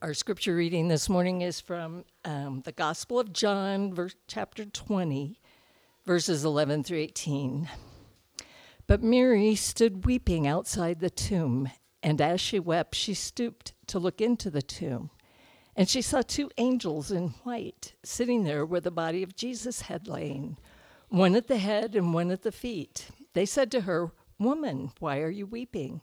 Our scripture reading this morning is from the Gospel of John, chapter 20, verses 11 through 18. But Mary stood weeping outside the tomb, and as she wept, she stooped to look into the tomb. And she saw two angels in white sitting there where the body of Jesus had lain, one at the head and one at the feet. They said to her, "Woman, why are you weeping?"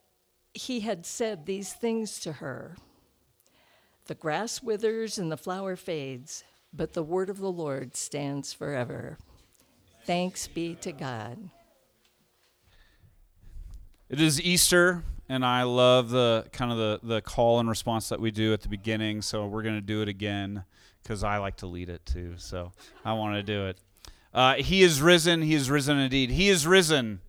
he had said these things to her. The grass withers and the flower fades, but the word of the Lord stands forever. Thanks be to God. It is Easter, and I love the kind of the call and response that we do at the beginning, so we're going to do it again because I like to lead it too, so I want to do it. He is risen indeed. He is risen.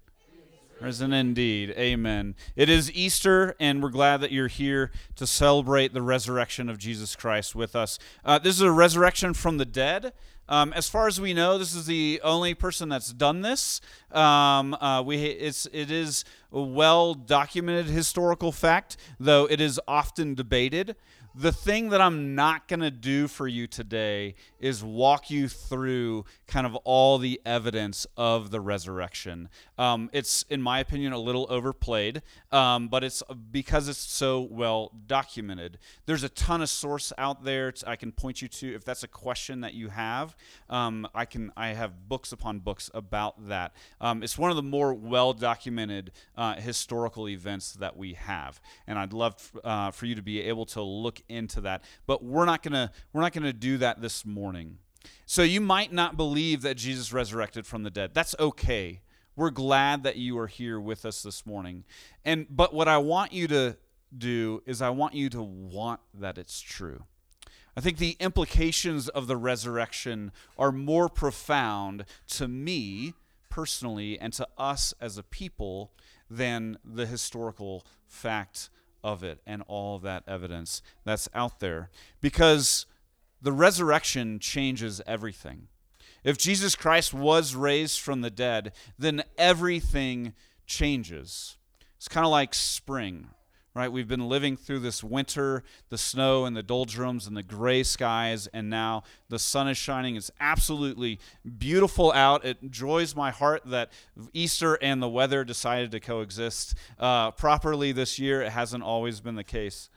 Risen indeed. Amen. It is Easter, and we're glad that you're here to celebrate the resurrection of Jesus Christ with us. This is a resurrection from the dead. As far as we know, this is the only person that's done this. It is a well-documented historical fact, though it is often debated. The thing that I'm not going to do for you today is walk you through kind of all the evidence of the resurrection. It's, in my opinion, a little overplayed, but it's because it's so well documented. There's a ton of source out there I can point you to. If that's a question that you have, I have books upon books about that. It's one of the more well-documented historical events that we have, and I'd love for you to be able to look into that, but we're not gonna do that this morning. So you might not believe that Jesus resurrected from the dead. That's okay. We're glad that you are here with us this morning. But what I want you to do is I want you to want that it's true. I think the implications of the resurrection are more profound to me personally and to us as a people than the historical fact of it and all that evidence that's out there, because the resurrection changes everything. If Jesus Christ was raised from the dead, then everything changes. It's kind of like spring, right? We've been living through this winter, the snow and the doldrums and the gray skies, and now the sun is shining. It's absolutely beautiful out. It joys my heart that Easter and the weather decided to coexist properly this year. It hasn't always been the case.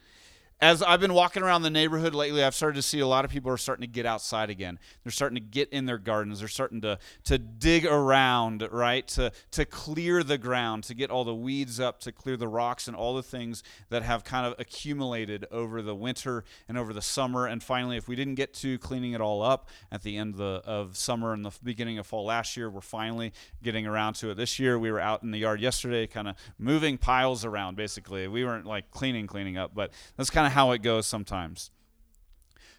As I've been walking around the neighborhood lately, I've started to see a lot of people are starting to get outside again. They're starting to get in their gardens. They're starting to dig around, right, to clear the ground, to get all the weeds up, to clear the rocks and all the things that have kind of accumulated over the winter and over the summer. And finally, if we didn't get to cleaning it all up at the end of summer and the beginning of fall last year, we're finally getting around to it this year. We were out in the yard yesterday kind of moving piles around, basically. We weren't like cleaning up, but that's kind of how it goes sometimes.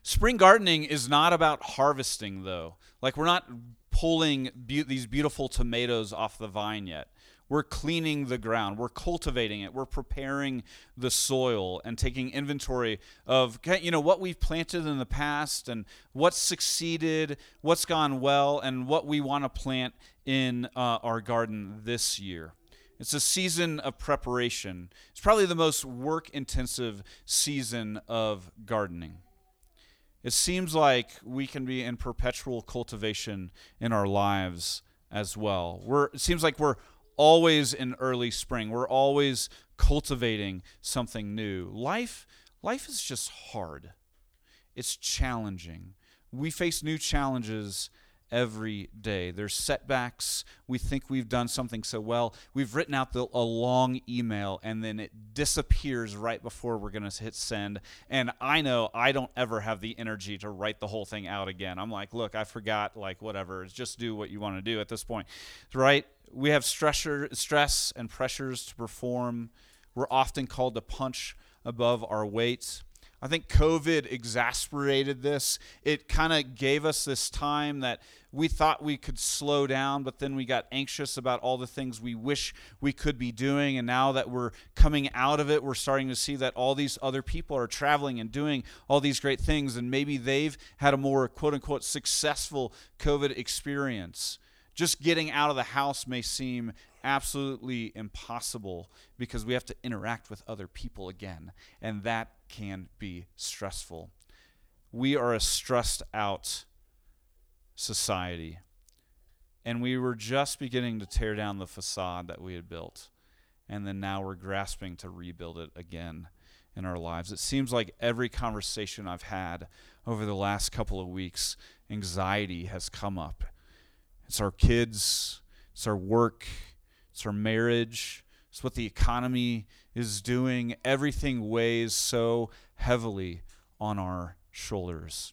Spring gardening is not about harvesting, though. Like, we're not pulling these beautiful tomatoes off the vine yet. We're cleaning the ground. We're cultivating it. We're preparing the soil and taking inventory of, what we've planted in the past and what's succeeded, what's gone well, and what we want to plant in our garden this year. It's a season of preparation. It's probably the most work-intensive season of gardening. It seems like we can be in perpetual cultivation in our lives as well. It seems like we're always in early spring. We're always cultivating something new. Life is just hard. It's challenging. we face new challenges every day. There's setbacks. We think we've done something so well. We've written out a long email, and then it disappears right before we're going to hit send. And I know I don't ever have the energy to write the whole thing out again. I'm like, look, I forgot, like, whatever. It's just do what you want to do at this point, right? We have stress and pressures to perform. We're often called to punch above our weight. I think COVID exasperated this. It kind of gave us this time that we thought we could slow down, but then we got anxious about all the things we wish we could be doing. And now that we're coming out of it, we're starting to see that all these other people are traveling and doing all these great things, and maybe they've had a more quote-unquote successful COVID experience. Just getting out of the house may seem absolutely impossible because we have to interact with other people again, and that can be stressful. We are a stressed out society, and we were just beginning to tear down the facade that we had built, and then now we're grasping to rebuild it again in our lives. It seems like every conversation I've had over the last couple of weeks, anxiety has come up. It's our kids, it's our work, it's our marriage, it's what the economy is doing. Everything weighs so heavily on our shoulders.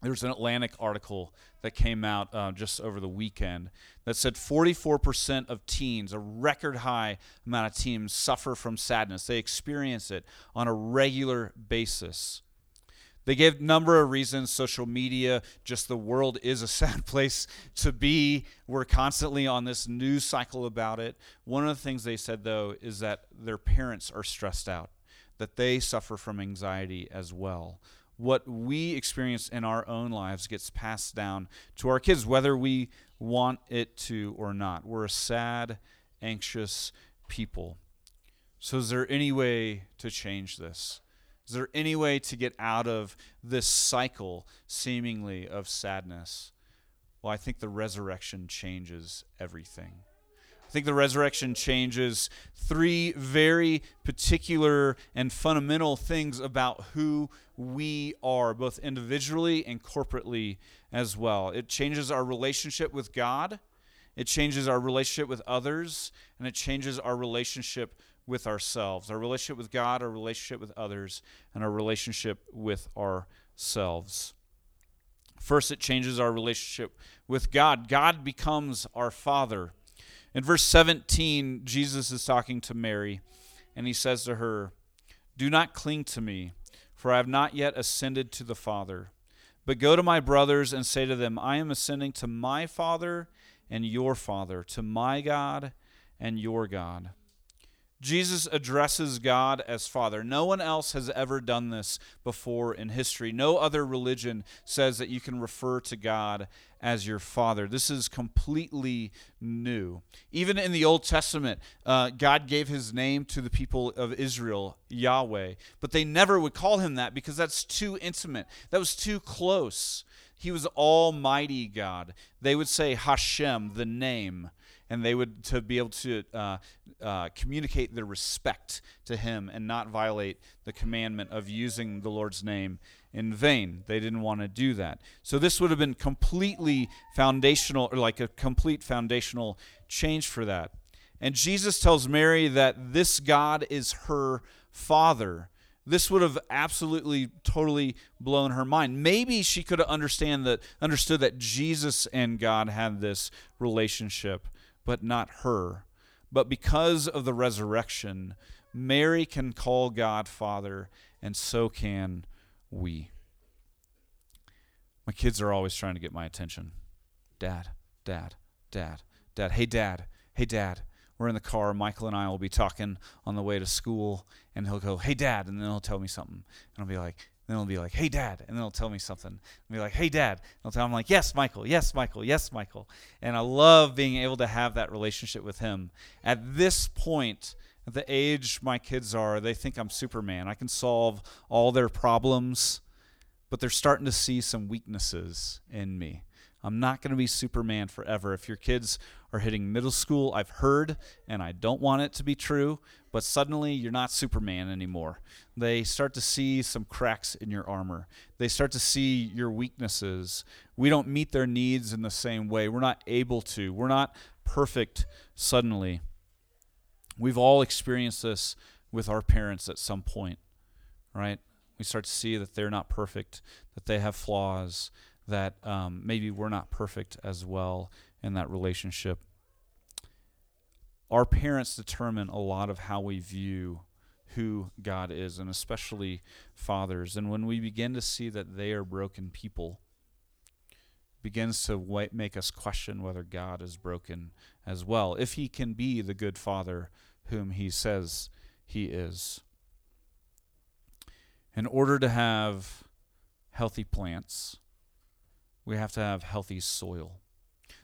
There's an Atlantic article that came out just over the weekend that said 44% of teens, a record high amount of teens, suffer from sadness. They experience it on a regular basis. They gave a number of reasons: social media, just the world is a sad place to be. We're constantly on this news cycle about it. One of the things they said, though, is that their parents are stressed out, that they suffer from anxiety as well. What we experience in our own lives gets passed down to our kids, whether we want it to or not. We're a sad, anxious people. So is there any way to change this? Is there any way to get out of this cycle, seemingly, of sadness? Well, I think the resurrection changes everything. I think the resurrection changes three very particular and fundamental things about who we are, both individually and corporately as well. It changes our relationship with God, it changes our relationship with others, and it changes our relationship with ourselves, our relationship with God, our relationship with others, and our relationship with ourselves. First, it changes our relationship with God. God becomes our Father. In verse 17, Jesus is talking to Mary, and he says to her, "Do not cling to me, for I have not yet ascended to the Father. But go to my brothers and say to them, I am ascending to my Father and your Father, to my God and your God." Jesus addresses God as Father. No one else has ever done this before in history. No other religion says that you can refer to God as your Father. This is completely new. Even in the Old Testament, God gave his name to the people of Israel, Yahweh, but they never would call him that because that's too intimate. That was too close. He was Almighty God. They would say Hashem, the name, and they would to be able to communicate their respect to him and not violate the commandment of using the Lord's name in vain. They didn't want to do that. So this would have been completely foundational, or like a complete foundational change for that. And Jesus tells Mary that this God is her Father. This would have absolutely, totally blown her mind. Maybe she could have understood that Jesus and God had this relationship, but not her. But because of the resurrection, Mary can call God Father, and so can we. My kids are always trying to get my attention. Dad, Dad, Dad, Dad. Hey, Dad. Hey, Dad. We're in the car. Michael and I will be talking on the way to school, and he'll go, "Hey, Dad," and then he'll tell me something. And I'll be like, then he'll be like, "Hey, Dad," and then he'll tell me something. I'll be like, "Hey, Dad." And I'm like, "Yes, Michael, yes, Michael, yes, Michael." And I love being able to have that relationship with him. At this point, at the age my kids are, they think I'm Superman. I can solve all their problems, but they're starting to see some weaknesses in me. I'm not going to be Superman forever. If your kids are hitting middle school, I've heard, and I don't want it to be true, but suddenly you're not Superman anymore. They start to see some cracks in your armor. They start to see your weaknesses. We don't meet their needs in the same way. We're not able to. We're not perfect suddenly. We've all experienced this with our parents at some point, right? We start to see that they're not perfect, that they have flaws, that maybe we're not perfect as well in that relationship. Our parents determine a lot of how we view who God is, and especially fathers. And when we begin to see that they are broken people, it begins to make us question whether God is broken as well, if he can be the good father whom he says he is. In order to have healthy plants, we have to have healthy soil.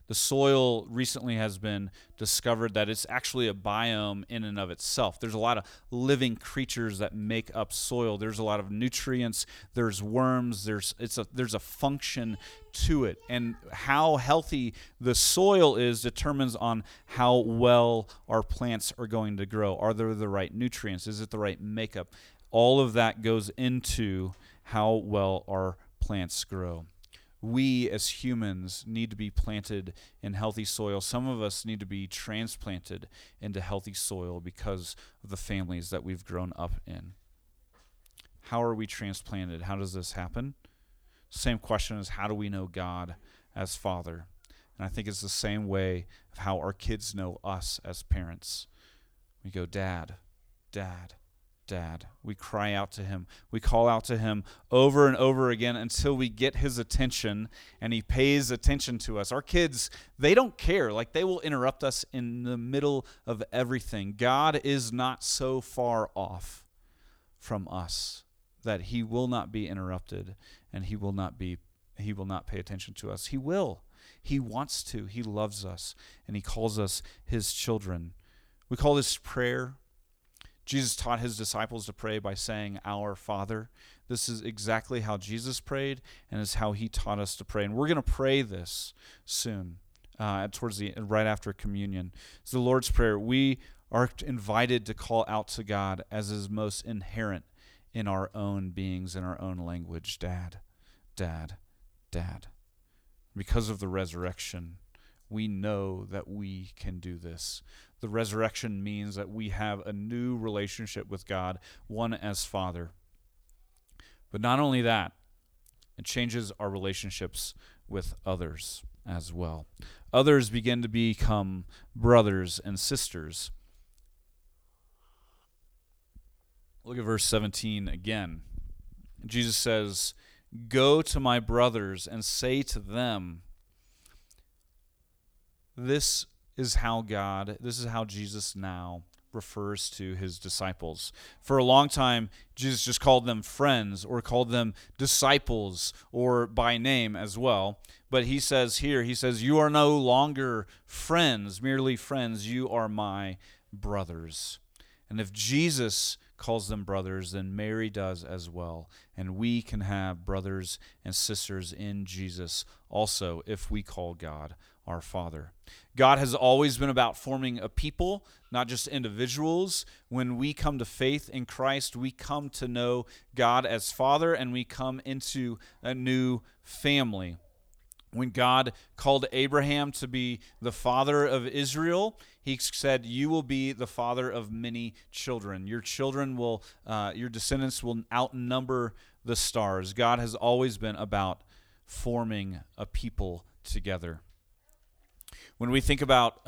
The soil recently has been discovered that it's actually a biome in and of itself. There's a lot of living creatures that make up soil. There's a lot of nutrients. There's worms. There's a function to it. And how healthy the soil is determines on how well our plants are going to grow. Are there the right nutrients? Is it the right makeup? All of that goes into how well our plants grow. We as humans need to be planted in healthy soil. Some of us need to be transplanted into healthy soil because of the families that we've grown up in. How are we transplanted? How does this happen? Same question as how do we know God as Father? And I think it's the same way of how our kids know us as parents. We go, Dad, Dad, Dad. We cry out to him. We call out to him over and over again until we get his attention and he pays attention to us. Our kids, they don't care. Like, they will interrupt us in the middle of everything. God is not so far off from us that he will not be interrupted and he will not pay attention to us. He will. He wants to. He loves us and he calls us his children. We call this prayer. Jesus taught his disciples to pray by saying, Our Father. This is exactly how Jesus prayed, and is how he taught us to pray. And we're going to pray this soon, right after communion. It's the Lord's Prayer. We are invited to call out to God as is most inherent in our own beings, in our own language. Dad, Dad, Dad. Because of the resurrection, we know that we can do this. The resurrection means that we have a new relationship with God, one as Father. But not only that, it changes our relationships with others as well. Others begin to become brothers and sisters. Look at verse 17 again. Jesus says, Go to my brothers and say to them, This is how Jesus now refers to his disciples. For a long time, Jesus just called them friends or called them disciples or by name as well. But he says here, you are no longer friends, merely friends. You are my brothers. And if Jesus calls them brothers, then Mary does as well. And we can have brothers and sisters in Jesus also if we call God our Father. God has always been about forming a people, not just individuals. When we come to faith in Christ, we come to know God as Father, and we come into a new family. When God called Abraham to be the father of Israel, he said, you will be the father of many children. Your children will, your descendants will outnumber the stars. God has always been about forming a people together. When we think about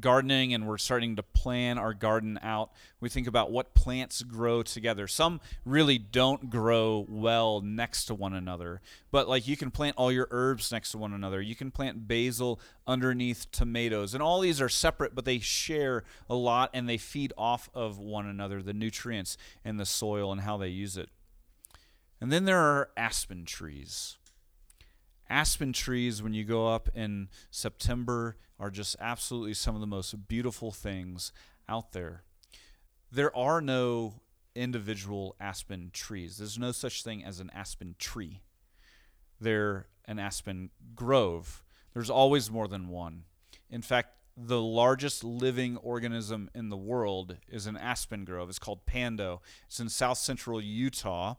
gardening and we're starting to plan our garden out, we think about what plants grow together. Some really don't grow well next to one another, but like you can plant all your herbs next to one another. You can plant basil underneath tomatoes, and all these are separate, but they share a lot and they feed off of one another, the nutrients in the soil and how they use it. And then there are aspen trees. Aspen trees, when you go up in September, are just absolutely some of the most beautiful things out there. There are no individual aspen trees. There's no such thing as an aspen tree. They're an aspen grove. There's always more than one. In fact, the largest living organism in the world is an aspen grove. It's called Pando. It's in south central Utah,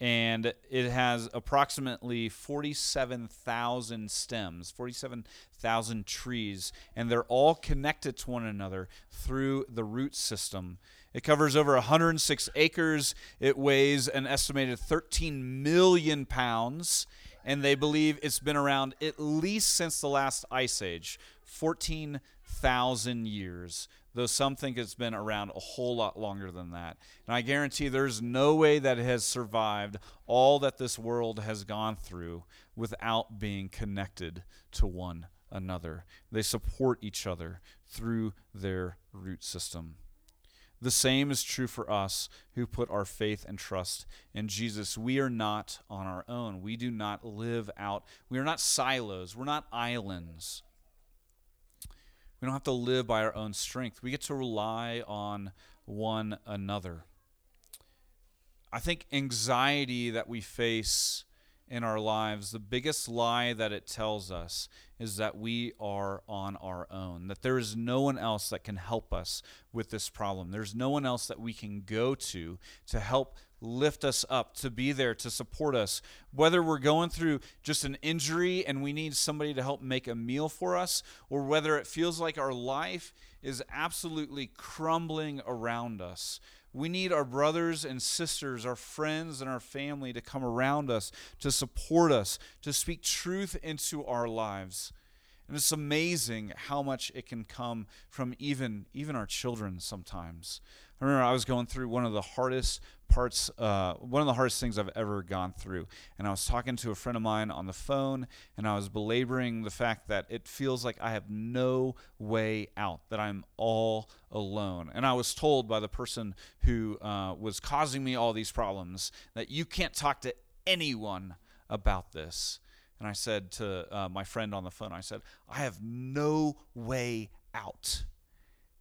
and it has approximately 47,000 stems, 47,000 trees, and they're all connected to one another through the root system. It covers over 106 acres. It weighs an estimated 13 million pounds, and they believe it's been around at least since the last ice age, 14,000 years, though some think it's been around a whole lot longer than that. And I guarantee there's no way that it has survived all that this world has gone through without being connected to one another. They support each other through their root system. The same is true for us who put our faith and trust in Jesus. We are not on our own. We do not live out. We are not silos. We're not islands. We don't have to live by our own strength. We get to rely on one another. I think anxiety that we face in our lives, the biggest lie that it tells us is that we are on our own, that there is no one else that can help us with this problem. There's no one else that we can go to help lift us up, to be there, to support us. Whether we're going through just an injury and we need somebody to help make a meal for us, or whether it feels like our life is absolutely crumbling around us, we need our brothers and sisters, our friends and our family to come around us, to support us, to speak truth into our lives. And it's amazing how much it can come from even our children sometimes. I remember I was going through one of the hardest parts, one of the hardest things I've ever gone through. And I was talking to a friend of mine on the phone, and I was belaboring the fact that it feels like I have no way out, that I'm all alone. And I was told by the person who was causing me all these problems that you can't talk to anyone about this. And I said to my friend on the phone, I said, I have no way out.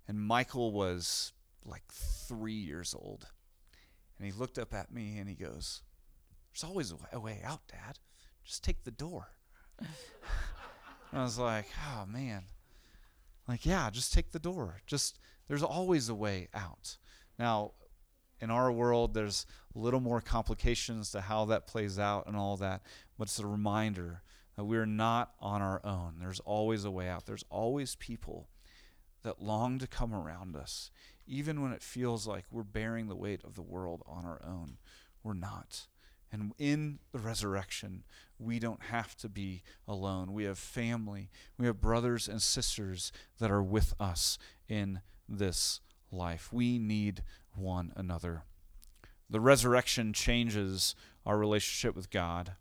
And Michael was like 3 years old. And he looked up at me and he goes, there's always a way out, Dad. Just take the door. And I was like, oh, man. Like, yeah, just take the door. Just, there's always a way out. Now, in our world, there's a little more complications to how that plays out and all that. But it's a reminder that we're not on our own. There's always a way out. There's always people that long to come around us. Even when it feels like we're bearing the weight of the world on our own, we're not. And in the resurrection, we don't have to be alone. We have family. We have brothers and sisters that are with us in this life. We need one another. The resurrection changes our relationship with God.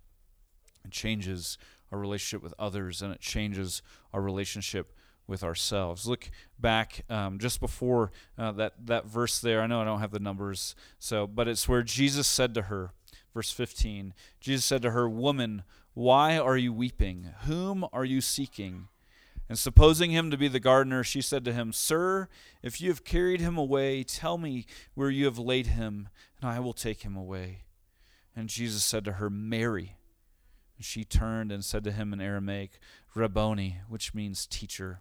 It changes our relationship with others, and it changes our relationship with ourselves. Look back just before that verse there. I know I don't have the numbers, but it's where Jesus said to her, verse 15, Jesus said to her, "Woman, why are you weeping? Whom are you seeking?" And supposing him to be the gardener, she said to him, "Sir, if you have carried him away, tell me where you have laid him, and I will take him away." And Jesus said to her, "Mary." And she turned and said to him in Aramaic, "Rabboni," which means teacher.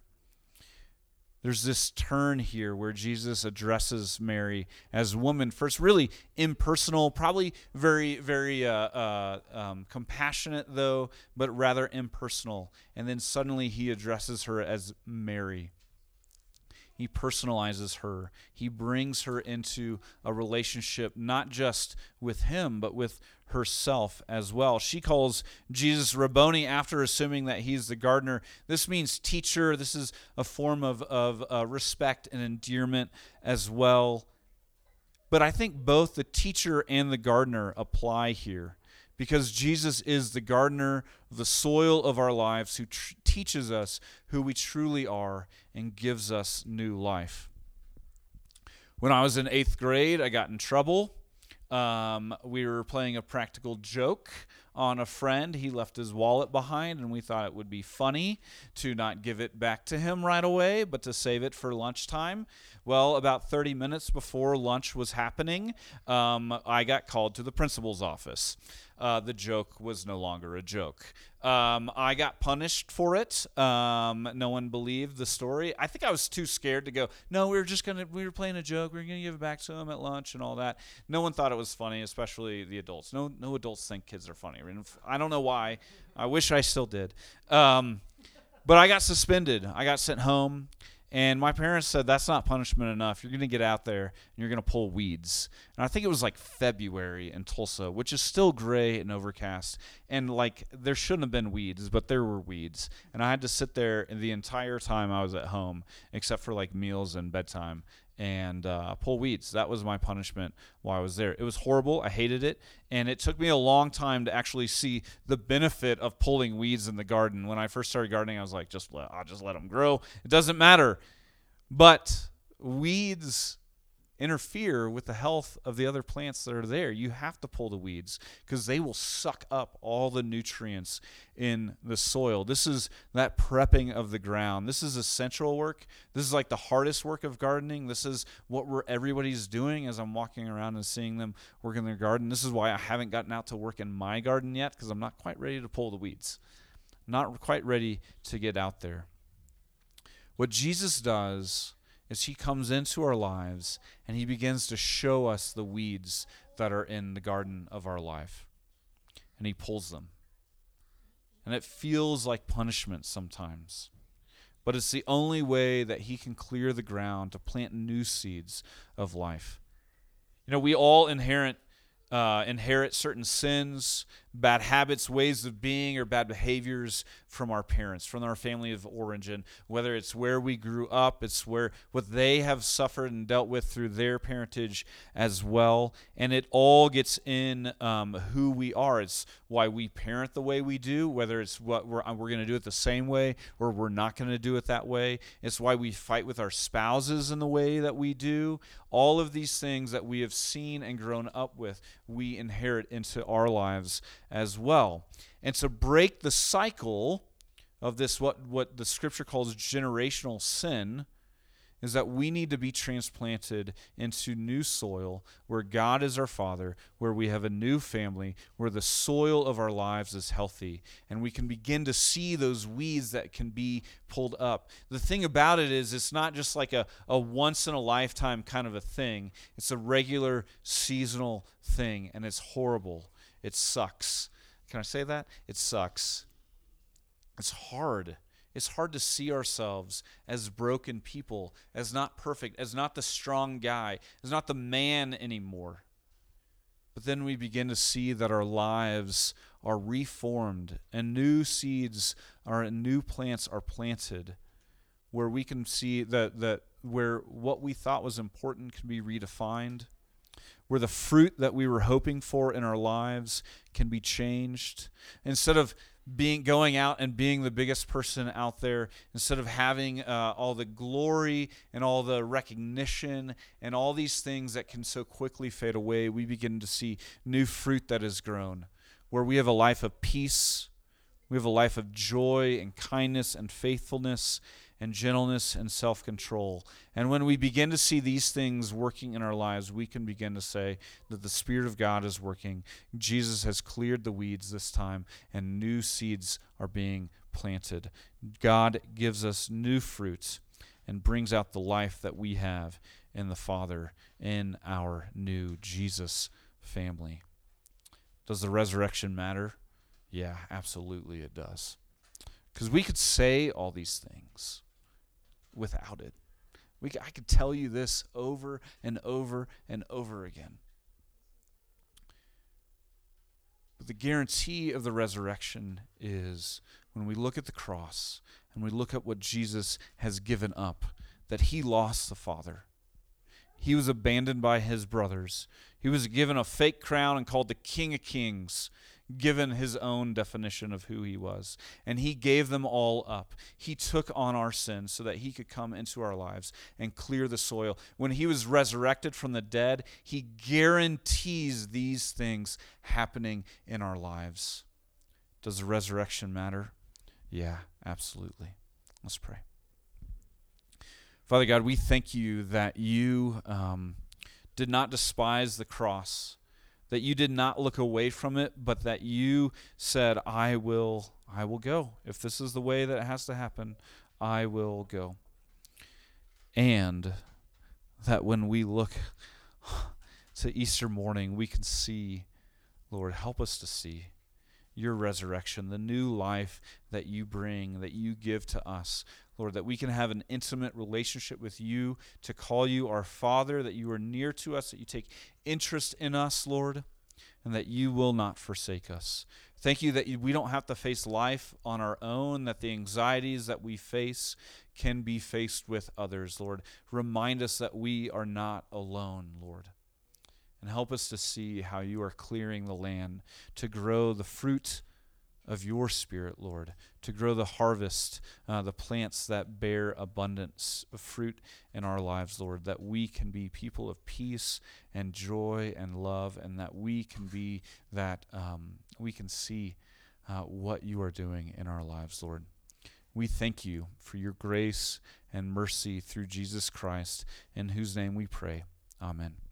There's this turn here where Jesus addresses Mary as woman first, really impersonal, probably very, very compassionate though, but rather impersonal. And then suddenly he addresses her as Mary. He personalizes her. He brings her into a relationship not just with him, but with herself as well. She calls Jesus Rabboni after assuming that he's the gardener. This means teacher. This is a form of respect and endearment as well. But I think both the teacher and the gardener apply here, because Jesus is the gardener, the soil of our lives, who teaches us who we truly are and gives us new life. When I was in 8th grade, I got in trouble. We were playing a practical joke on a friend. He left his wallet behind, and we thought it would be funny to not give it back to him right away, but to save it for lunchtime. Well, about 30 minutes before lunch was happening, I got called to the principal's office. the joke was no longer a joke. I got punished for it. No one believed the story. I think I was too scared to go, no, we were playing a joke. We were going to give it back to them at lunch and all that. No one thought it was funny, especially the adults. No adults think kids are funny. I don't know why. I wish I still did. But I got suspended. I got sent home. And my parents said, that's not punishment enough. You're going to get out there, and you're going to pull weeds. And I think it was like February in Tulsa, which is still gray and overcast. And like there shouldn't have been weeds, but there were weeds. And I had to sit there the entire time I was at home, except for like meals and bedtime, and pull weeds. That was my punishment while I was there. It was horrible. I hated it. And it took me a long time to actually see the benefit of pulling weeds in the garden. When I first started gardening, I was like, I'll just let them grow. It doesn't matter. But weeds interfere with the health of the other plants that are there. You have to pull the weeds because they will suck up all the nutrients in the soil. This is that prepping of the ground. This is essential work. This is like the hardest work of gardening. This is what everybody's doing as I'm walking around and seeing them work in their garden. This is why I haven't gotten out to work in my garden yet, because I'm not quite ready to pull the weeds. Not quite ready to get out there. What Jesus does is he comes into our lives and he begins to show us the weeds that are in the garden of our life. And he pulls them. And it feels like punishment sometimes. But it's the only way that he can clear the ground to plant new seeds of life. You know, we all inherit certain sins, bad habits, ways of being, or bad behaviors from our parents, from our family of origin, whether it's where we grew up, it's where what they have suffered and dealt with through their parentage as well. And it all gets in who we are. It's why we parent the way we do, whether it's what we're going to do it the same way or we're not going to do it that way. It's why we fight with our spouses in the way that we do. All of these things that we have seen and grown up with, we inherit into our lives as well. And to break the cycle of this, what the scripture calls generational sin, is that we need to be transplanted into new soil where God is our Father, where we have a new family, where the soil of our lives is healthy, and we can begin to see those weeds that can be pulled up. The thing about it is it's not just like a once-in-a-lifetime kind of a thing. It's a regular seasonal thing, and it's horrible. It sucks. Can I say that? It sucks. It's hard. It's hard to see ourselves as broken people, as not perfect, as not the strong guy, as not the man anymore. But then we begin to see that our lives are reformed and new seeds or new plants are planted, where we can see that where what we thought was important can be redefined, where the fruit that we were hoping for in our lives can be changed. Instead of going out and being the biggest person out there, instead of having all the glory and all the recognition and all these things that can so quickly fade away, we begin to see new fruit that is grown, where we have a life of peace, we have a life of joy and kindness and faithfulness and gentleness and self-control. And when we begin to see these things working in our lives, we can begin to say that the Spirit of God is working. Jesus has cleared the weeds this time, and new seeds are being planted. God gives us new fruits and brings out the life that we have in the Father, in our new Jesus family. Does the resurrection matter? Yeah, absolutely it does. Because we could say all these things without it. I could tell you this over and over and over again. But the guarantee of the resurrection is when we look at the cross and we look at what Jesus has given up, that he lost the Father. He was abandoned by his brothers. He was given a fake crown and called the King of Kings, given his own definition of who he was. And he gave them all up. He took on our sins so that he could come into our lives and clear the soil. When he was resurrected from the dead, he guarantees these things happening in our lives. Does the resurrection matter? Yeah, absolutely. Let's pray. Father God, we thank you that you did not despise the cross, that you did not look away from it, but that you said, I will go. If this is the way that it has to happen, I will go. And that when we look to Easter morning, we can see, Lord, help us to see your resurrection, the new life that you bring, that you give to us, Lord, that we can have an intimate relationship with you, to call you our Father, that you are near to us, that you take interest in us, Lord, and that you will not forsake us. Thank you that we don't have to face life on our own, that the anxieties that we face can be faced with others, Lord. Remind us that we are not alone, Lord. And help us to see how you are clearing the land to grow the fruit of your Spirit, Lord, to grow the harvest, the plants that bear abundance of fruit in our lives, Lord, that we can be people of peace and joy and love, and that we can be that we can see what you are doing in our lives, Lord. We thank you for your grace and mercy through Jesus Christ, in whose name we pray. Amen.